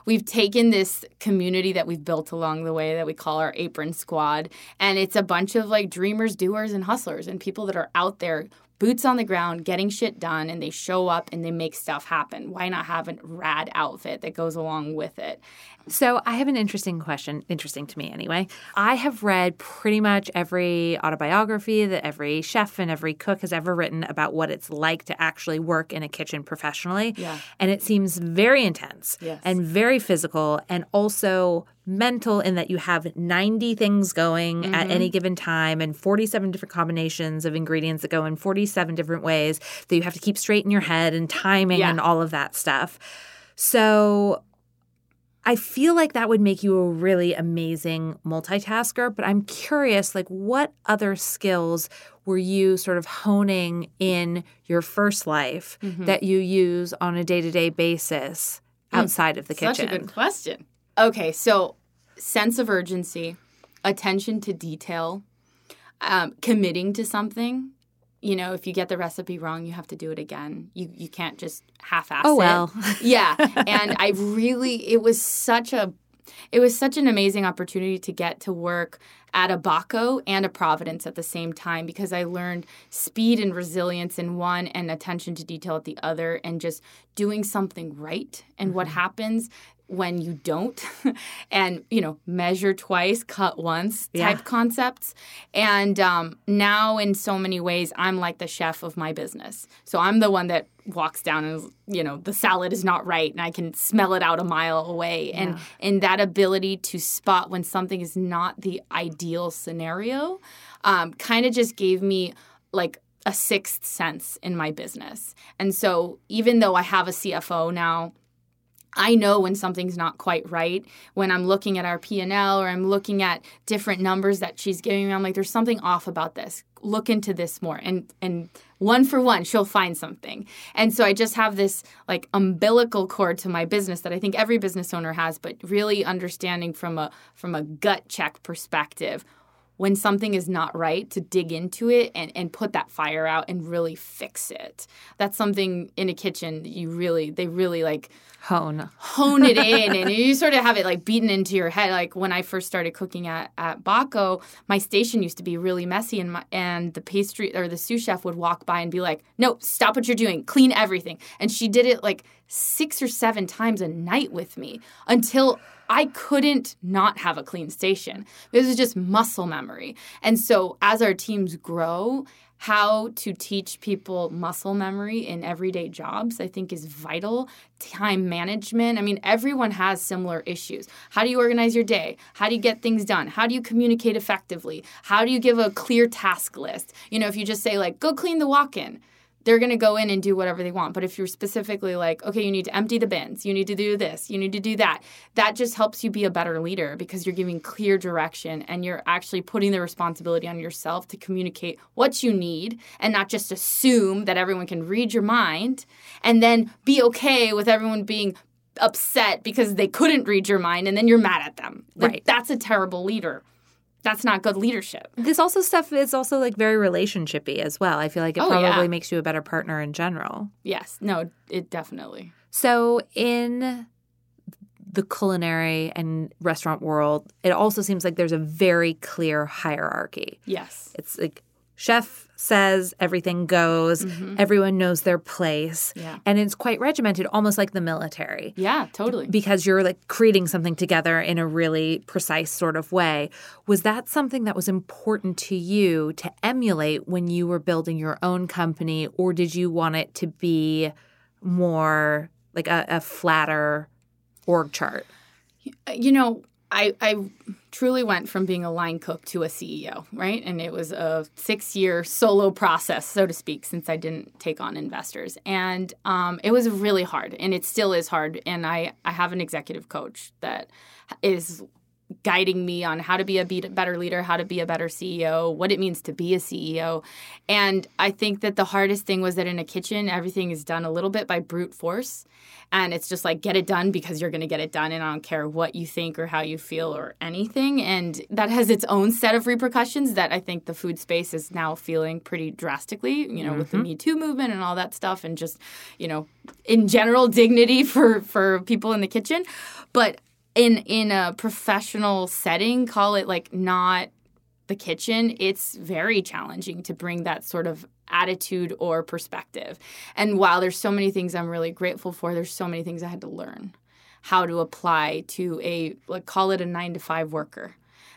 we've taken this community that we've built along the way that we call our apron squad. And it's a bunch of like dreamers, doers, and hustlers and people that are out there, boots on the ground, getting shit done, and they show up and they make stuff happen. Why not have a rad outfit that goes along with it? So I have an interesting question, interesting to me anyway. I have read pretty much every autobiography that every chef and every cook has ever written about what it's like to actually work in a kitchen professionally. Yeah. And it seems very intense and very physical and also mental in that you have 90 things going at any given time and 47 different combinations of ingredients that go in 47 different ways that you have to keep straight in your head and timing and all of that stuff. So I feel like that would make you a really amazing multitasker, but I'm curious, like, what other skills were you sort of honing in your first life that you use on a day-to-day basis outside of the kitchen? Such a good question. Okay, so sense of urgency, attention to detail, committing to something. You know, if you get the recipe wrong, you have to do it again. You can't just half-ass it. Yeah. And I really – it was such an amazing opportunity to get to work at a Baco and a Providence at the same time, because I learned speed and resilience in one and attention to detail at the other, and just doing something right and what happens – when you don't, and, you know, measure twice, cut once type concepts. And now in so many ways, I'm like the chef of my business. So I'm the one that walks down and, you know, the salad is not right and I can smell it out a mile away. Yeah. And that ability to spot when something is not the ideal scenario kind of just gave me like a sixth sense in my business. And so even though I have a CFO now, I know when something's not quite right, when I'm looking at our P&L or I'm looking at different numbers that she's giving me. I'm like, there's something off about this. Look into this more. And one for one, she'll find something. And so I just have this like umbilical cord to my business that I think every business owner has, but really understanding from a gut check perspective when something is not right, to dig into it and put that fire out and really fix it. That's something in a kitchen they really like hone it in, and you sort of have it like beaten into your head. Like when I first started cooking at Baco, my station used to be really messy, and the pastry or the sous chef would walk by and be like, "No, stop what you're doing, clean everything." And she did it like 6 or 7 times a night with me until I couldn't not have a clean station. This is just muscle memory. And so as our teams grow, how to teach people muscle memory in everyday jobs, I think, is vital. Time management. I mean, everyone has similar issues. How do you organize your day? How do you get things done? How do you communicate effectively? How do you give a clear task list? You know, if you just say, like, go clean the walk-in, they're going to go in and do whatever they want. But if you're specifically like, okay, you need to empty the bins, you need to do this, you need to do that, that just helps you be a better leader, because you're giving clear direction and you're actually putting the responsibility on yourself to communicate what you need and not just assume that everyone can read your mind, and then be okay with everyone being upset because they couldn't read your mind and then you're mad at them. Like, right. That's a terrible leader. That's not good leadership. This also stuff is also like very relationshipy as well. I feel like it probably makes you a better partner in general. Yes. No, it definitely. So in the culinary and restaurant world, it also seems like there's a very clear hierarchy. Yes. It's like chef says, everything goes. Mm-hmm. Everyone knows their place. Yeah. And it's quite regimented, almost like the military. Yeah, totally. Because you're like creating something together in a really precise sort of way. Was that something that was important to you to emulate when you were building your own company, or did you want it to be more like a flatter org chart? You know, I truly went from being a line cook to a CEO, right? And it was a 6-year solo process, so to speak, since I didn't take on investors. And it was really hard, and it still is hard. And I have an executive coach that is guiding me on how to be a better leader, how to be a better CEO, what it means to be a CEO. And I think that the hardest thing was that in a kitchen, everything is done a little bit by brute force. And it's just like, get it done because you're going to get it done. And I don't care what you think or how you feel or anything. And that has its own set of repercussions that I think the food space is now feeling pretty drastically, you know, with the Me Too movement and all that stuff, and just, you know, in general dignity for people in the kitchen. But in a professional setting, call it like not the kitchen, it's very challenging to bring that sort of attitude or perspective. And while there's so many things I'm really grateful for, there's so many things I had to learn how to apply to a, like, call it a 9-to-5 worker.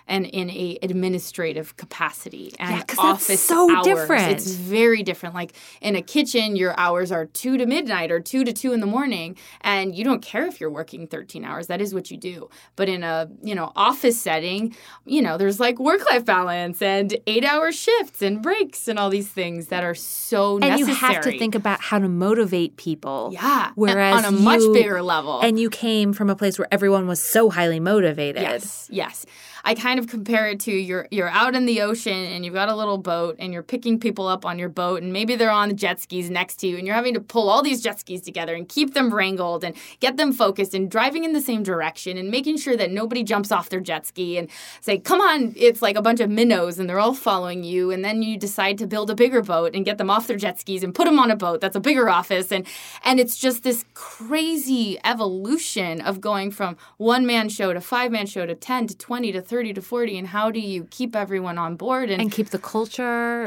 and in a administrative capacity and office that's so hours. Different. It's very different. Like in a kitchen, your hours are 2 to midnight or 2 to 2 in the morning, and you don't care if you're working 13 hours. That is what you do. But in a, office setting, there's like work-life balance and 8-hour shifts and breaks and all these things that are so necessary. And you have to think about how to motivate people. Yeah. Whereas on a much bigger level. And you came from a place where everyone was so highly motivated. Yes. I kind of compare it to you're out in the ocean and you've got a little boat and you're picking people up on your boat and maybe they're on the jet skis next to you and you're having to pull all these jet skis together and keep them wrangled and get them focused and driving in the same direction and making sure that nobody jumps off their jet ski and say, come on, it's like a bunch of minnows and they're all following you, and then you decide to build a bigger boat and get them off their jet skis and put them on a boat that's a bigger office, and it's just this crazy evolution of going from one-man show to five-man show to 10 to 20 to 30 to 40, and how do you keep everyone on board and keep the culture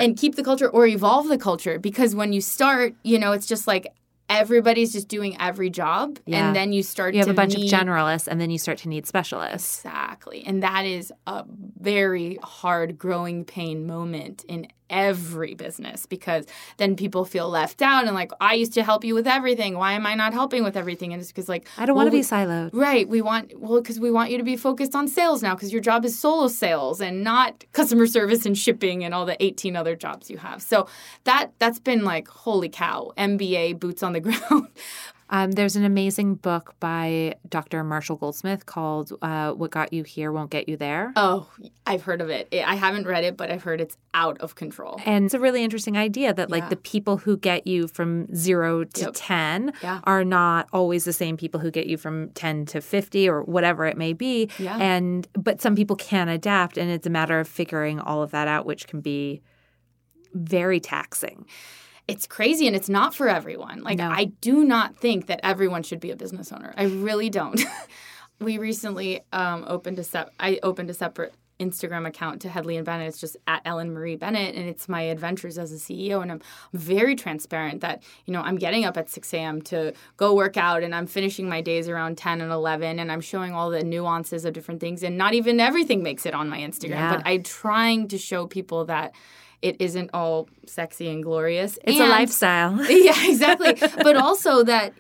or evolve the culture? Because when you start, it's just like everybody's just doing every job, and then you have a bunch of generalists, and then you start to need specialists. Exactly, and that is a very hard growing pain moment in every business, because then people feel left out and like, I used to help you with everything. Why am I not helping with everything? And it's because like, I don't want to be siloed. Right. Because we want you to be focused on sales now, because your job is solo sales and not customer service and shipping and all the 18 other jobs you have. So that's been like, holy cow, MBA boots on the ground. There's an amazing book by Dr. Marshall Goldsmith called What Got You Here Won't Get You There. Oh, I've heard of it. I haven't read it, but I've heard it's out of control. And it's a really interesting idea that like the people who get you from 0 to 10 are not always the same people who get you from 10 to 50 or whatever it may be. Yeah. But some people can adapt, and it's a matter of figuring all of that out, which can be very taxing. It's crazy, and it's not for everyone. I do not think that everyone should be a business owner. I really don't. We recently opened a separate Instagram account to Hedley and Bennett. It's just at Ellen Marie Bennett, and it's my adventures as a CEO. And I'm very transparent that, I'm getting up at 6 a.m. to go work out, and I'm finishing my days around 10 and 11, and I'm showing all the nuances of different things. And not even everything makes it on my Instagram, but I'm trying to show people that it isn't all sexy and glorious. It's a lifestyle. Yeah, exactly. But also that,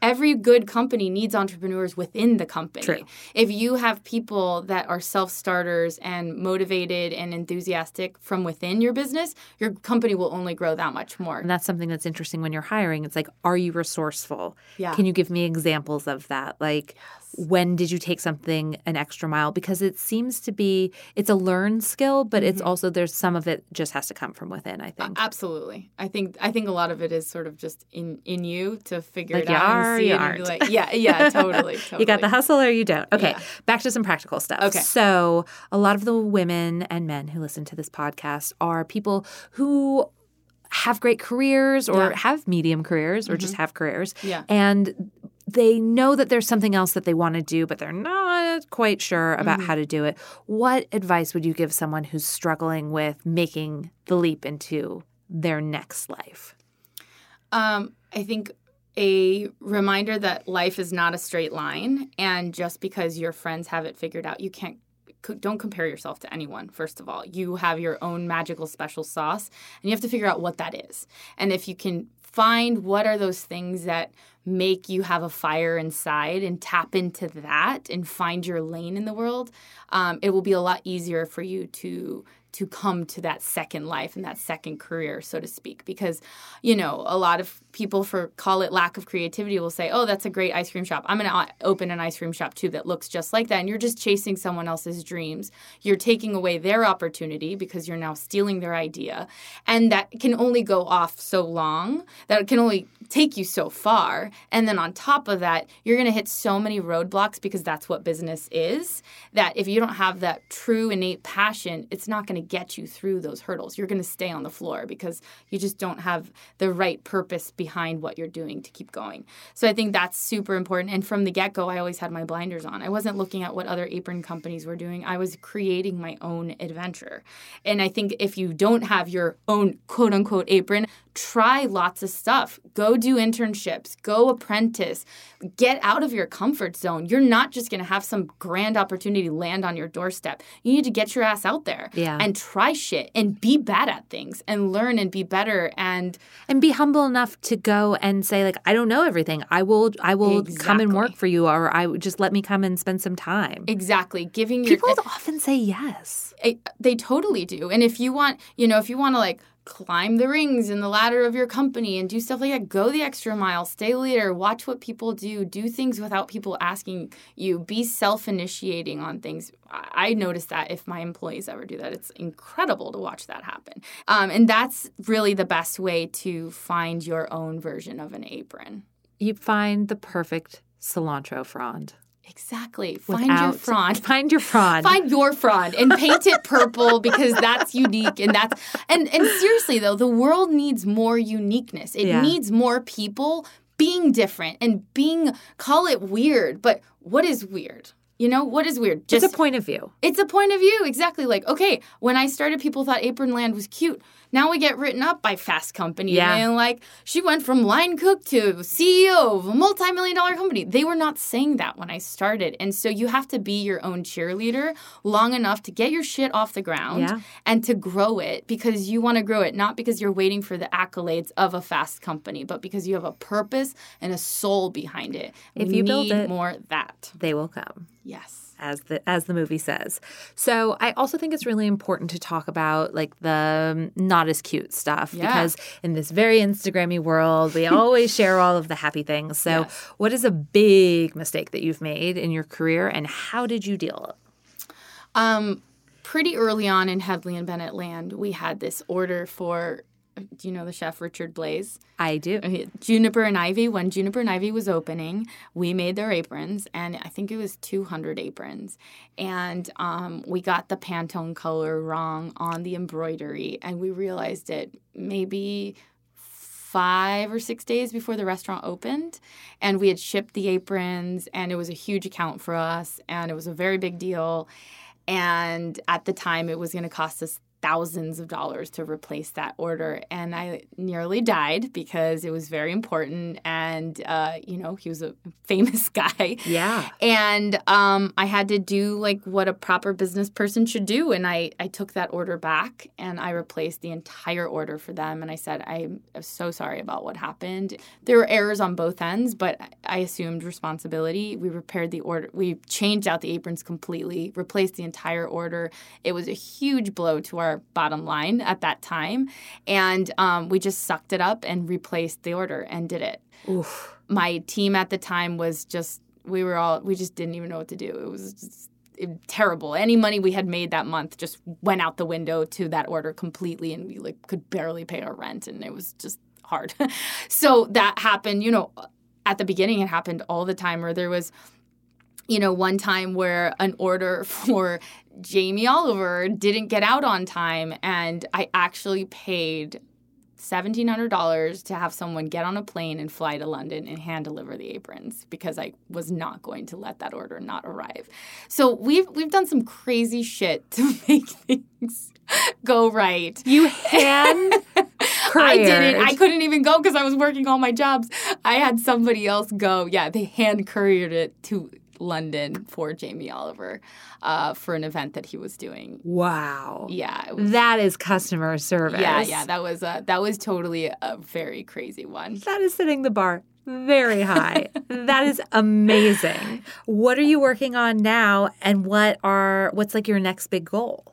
every good company needs entrepreneurs within the company. True. If you have people that are self-starters and motivated and enthusiastic from within your business, your company will only grow that much more. And that's something that's interesting when you're hiring. It's like, are you resourceful? Yeah. Can you give me examples of that? Like, when did you take something an extra mile? Because it seems to be, it's a learned skill, but it's also, there's some of it just has to come from within, I think. Absolutely. I think a lot of it is sort of just in you to figure it out. And be like, totally. You got the hustle or you don't. Okay. Yeah. Back to some practical stuff. Okay. So a lot of the women and men who listen to this podcast are people who have great careers or have medium careers or just have careers. Yeah. And they know that there's something else that they want to do, but they're not quite sure about how to do it. What advice would you give someone who's struggling with making the leap into their next life? I think a reminder that life is not a straight line. And just because your friends have it figured out, you can't. Don't compare yourself to anyone, first of all. You have your own magical special sauce, and you have to figure out what that is. And if you can find what are those things that make you have a fire inside and tap into that and find your lane in the world, it will be a lot easier for you to come to that second life and that second career, so to speak. Because, a lot of people call it lack of creativity will say, oh, that's a great ice cream shop. I'm going to open an ice cream shop, too, that looks just like that. And you're just chasing someone else's dreams. You're taking away their opportunity because you're now stealing their idea. And that can only go off so long. That can only take you so far. And then on top of that, you're going to hit so many roadblocks, because that's what business is, that if you don't have that true innate passion, it's not going to to get you through those hurdles. You're going to stay on the floor because you just don't have the right purpose behind what you're doing to keep going. So I think that's super important. And from the get-go, I always had my blinders on. I wasn't looking at what other apron companies were doing. I was creating my own adventure. And I think if you don't have your own quote-unquote apron, try lots of stuff. Go do internships. Go apprentice. Get out of your comfort zone. You're not just going to have some grand opportunity land on your doorstep. You need to get your ass out there and try shit and be bad at things and learn and be better and be humble enough to go and say, like, I don't know everything. I will exactly. come and work for you, or I just let me come and spend some time. Exactly. People often say yes. They totally do. And if you want, if you want to like climb the rings and the ladder of your company and do stuff like that, go the extra mile, stay later, watch what people do, do things without people asking you, be self-initiating on things. I notice that if my employees ever do that, it's incredible to watch that happen. And that's really the best way to find your own version of an apron. You find the perfect cilantro frond. Exactly. Find your frond and paint it purple because that's unique. And that's and seriously, though, the world needs more uniqueness. It needs more people being different and being, call it weird. But what is weird? What is weird? It's a point of view. It's a point of view. Exactly. Like, okay, when I started, people thought apron land was cute. Now we get written up by Fast Company. Yeah. And she went from line cook to CEO of a multi-million-dollar company. They were not saying that when I started. And so you have to be your own cheerleader long enough to get your shit off the ground and to grow it because you want to grow it, not because you're waiting for the accolades of a Fast Company, but because you have a purpose and a soul behind it. If you build it, more of that. They will come. Yes. As the movie says. So I also think it's really important to talk about the not as cute stuff because in this very Instagram-y world, we always share all of the happy things. So what is a big mistake that you've made in your career and how did you deal with it? Pretty early on in Hedley and Bennett land, we had this order for, do you know the chef Richard Blaise? I do. Juniper and Ivy. When Juniper and Ivy was opening, we made their aprons, and I think it was 200 aprons. And we got the Pantone color wrong on the embroidery, and we realized it maybe 5 or 6 days before the restaurant opened, and we had shipped the aprons, and it was a huge account for us, and it was a very big deal. And at the time, it was going to cost us thousands of dollars to replace that order. And I nearly died because it was very important. And, he was a famous guy. Yeah. And I had to do what a proper business person should do. And I took that order back and I replaced the entire order for them. And I said, I'm so sorry about what happened. There were errors on both ends, but I assumed responsibility. We repaired the order. We changed out the aprons completely, replaced the entire order. It was a huge blow to our bottom line at that time. And we just sucked it up and replaced the order and did it. Oof. My team at the time was we just didn't even know what to do. It was just terrible. Any money we had made that month just went out the window to that order completely, and we could barely pay our rent, and it was just hard. So that happened, at the beginning it happened all the time, where there was one time where an order for Jamie Oliver didn't get out on time, and I actually paid $1,700 to have someone get on a plane and fly to London and hand deliver the aprons because I was not going to let that order not arrive. So we've done some crazy shit to make things go right. You hand I didn't. I couldn't even go because I was working all my jobs. I had somebody else go. Yeah, they hand couriered it to London for Jamie Oliver for an event that he was doing. Wow. Yeah. That is customer service. Yeah. That was totally a very crazy one. That is setting the bar very high. That is amazing. What are you working on now, and what's your next big goal?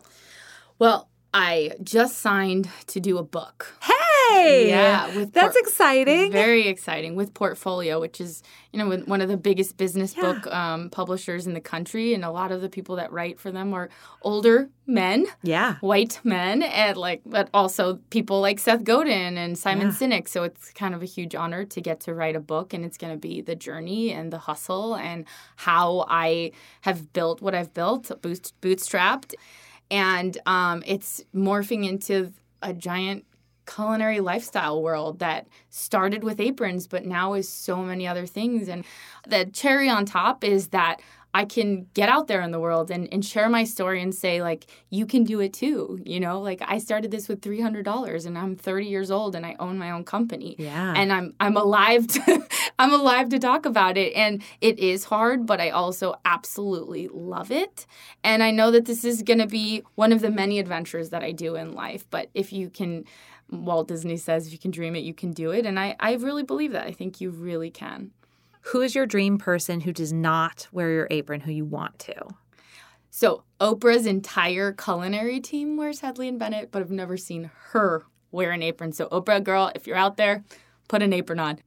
Well, I just signed to do a book. Hey! Yeah. That's exciting. Very exciting. With Portfolio, which is, one of the biggest business book publishers in the country. And a lot of the people that write for them are older men. Yeah. White men. And but also people like Seth Godin and Simon Sinek. So it's kind of a huge honor to get to write a book. And it's going to be the journey and the hustle and how I have built what I've built, bootstrapped. And it's morphing into a giant culinary lifestyle world that started with aprons, but now is so many other things. And the cherry on top is that I can get out there in the world and share my story and say, like, you can do it too. You know, like, I started this with $300 and I'm 30 years old and I own my own company. Yeah. And I'm alive to I'm alive to talk about it. And it is hard, but I also absolutely love it. And I know that this is going to be one of the many adventures that I do in life. But if you can, Walt Disney says, if you can dream it, you can do it. And I really believe that. I think you really can. Who is your dream person who does not wear your apron, who you want to? So Oprah's entire culinary team wears Hedley and Bennett, but I've never seen her wear an apron. So Oprah, girl, if you're out there, put an apron on.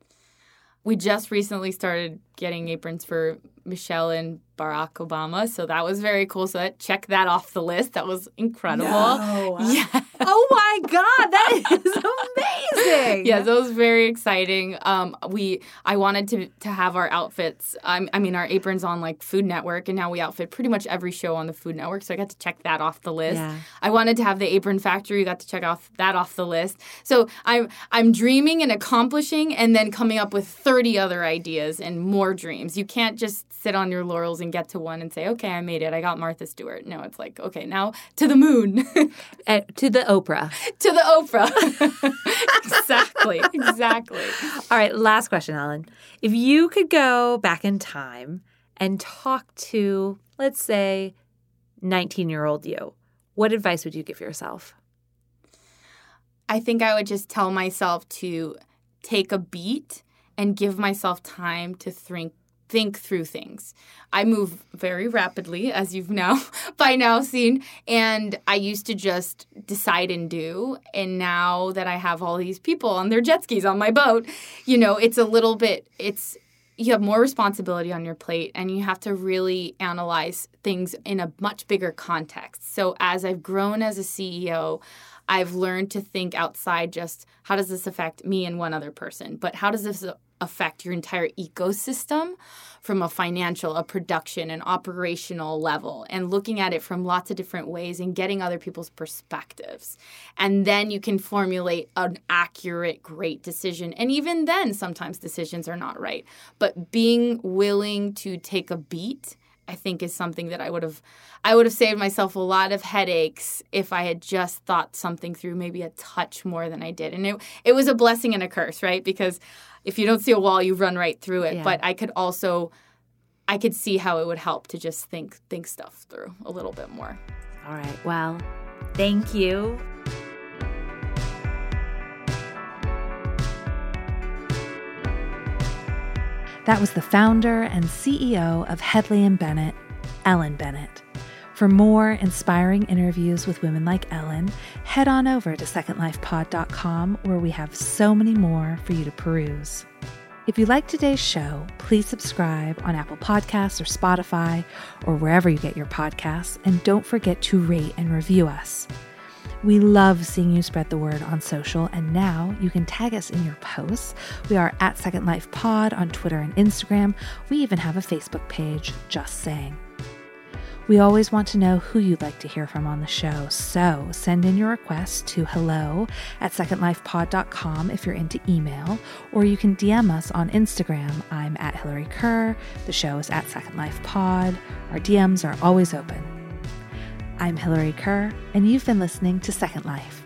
We just recently started getting aprons for Michelle and Barack Obama, so that was very cool. So check that off the list. That was incredible. No. Yeah. Oh, my God. That is amazing. Yeah, so it was very exciting. I wanted to have our outfits, our aprons on, like, Food Network, and now we outfit pretty much every show on the Food Network, so I got to check that off the list. Yeah. I wanted to have the Apron Factory. Got to check off the list. So I'm dreaming and accomplishing and then coming up with 30 other ideas and more dreams. You can't just sit on your laurels and get to one and say, okay, I made it. I got Martha Stewart. No, it's like, okay, now to the moon. To the Oprah. To the Oprah. Exactly. All right, last question, Ellen. If you could go back in time and talk to, let's say, 19-year-old you, what advice would you give yourself? I think I would just tell myself to take a beat and give myself time to think through things. I move very rapidly, as you've by now seen, and I used to just decide and do, and now that I have all these people on their jet skis on my boat, it's a little bit, you have more responsibility on your plate, and you have to really analyze things in a much bigger context. So as I've grown as a CEO, I've learned to think outside just, how does this affect me and one other person, but how does this affect your entire ecosystem from a financial, a production, an operational level, and looking at it from lots of different ways and getting other people's perspectives. And then you can formulate an accurate, great decision. And even then, sometimes decisions are not right. But being willing to take a beat, I think, is something that I would have saved myself a lot of headaches if I had just thought something through maybe a touch more than I did. And it was a blessing and a curse, right? Because if you don't see a wall, you run right through it. Yeah. But I could see how it would help to just think stuff through a little bit more. All right. Well, thank you. That was the founder and CEO of Hedley and Bennett, Ellen Bennett. For more inspiring interviews with women like Ellen, head on over to secondlifepod.com, where we have so many more for you to peruse. If you like today's show, please subscribe on Apple Podcasts or Spotify or wherever you get your podcasts, and don't forget to rate and review us. We love seeing you spread the word on social, and now you can tag us in your posts. We are at Second Life Pod on Twitter and Instagram. We even have a Facebook page, just saying. We always want to know who you'd like to hear from on the show, so send in your requests to hello@secondlifepod.com if you're into email, or you can DM us on Instagram. I'm at Hillary Kerr. The show is at Second Life Pod. Our DMs are always open. I'm Hillary Kerr, and you've been listening to Second Life.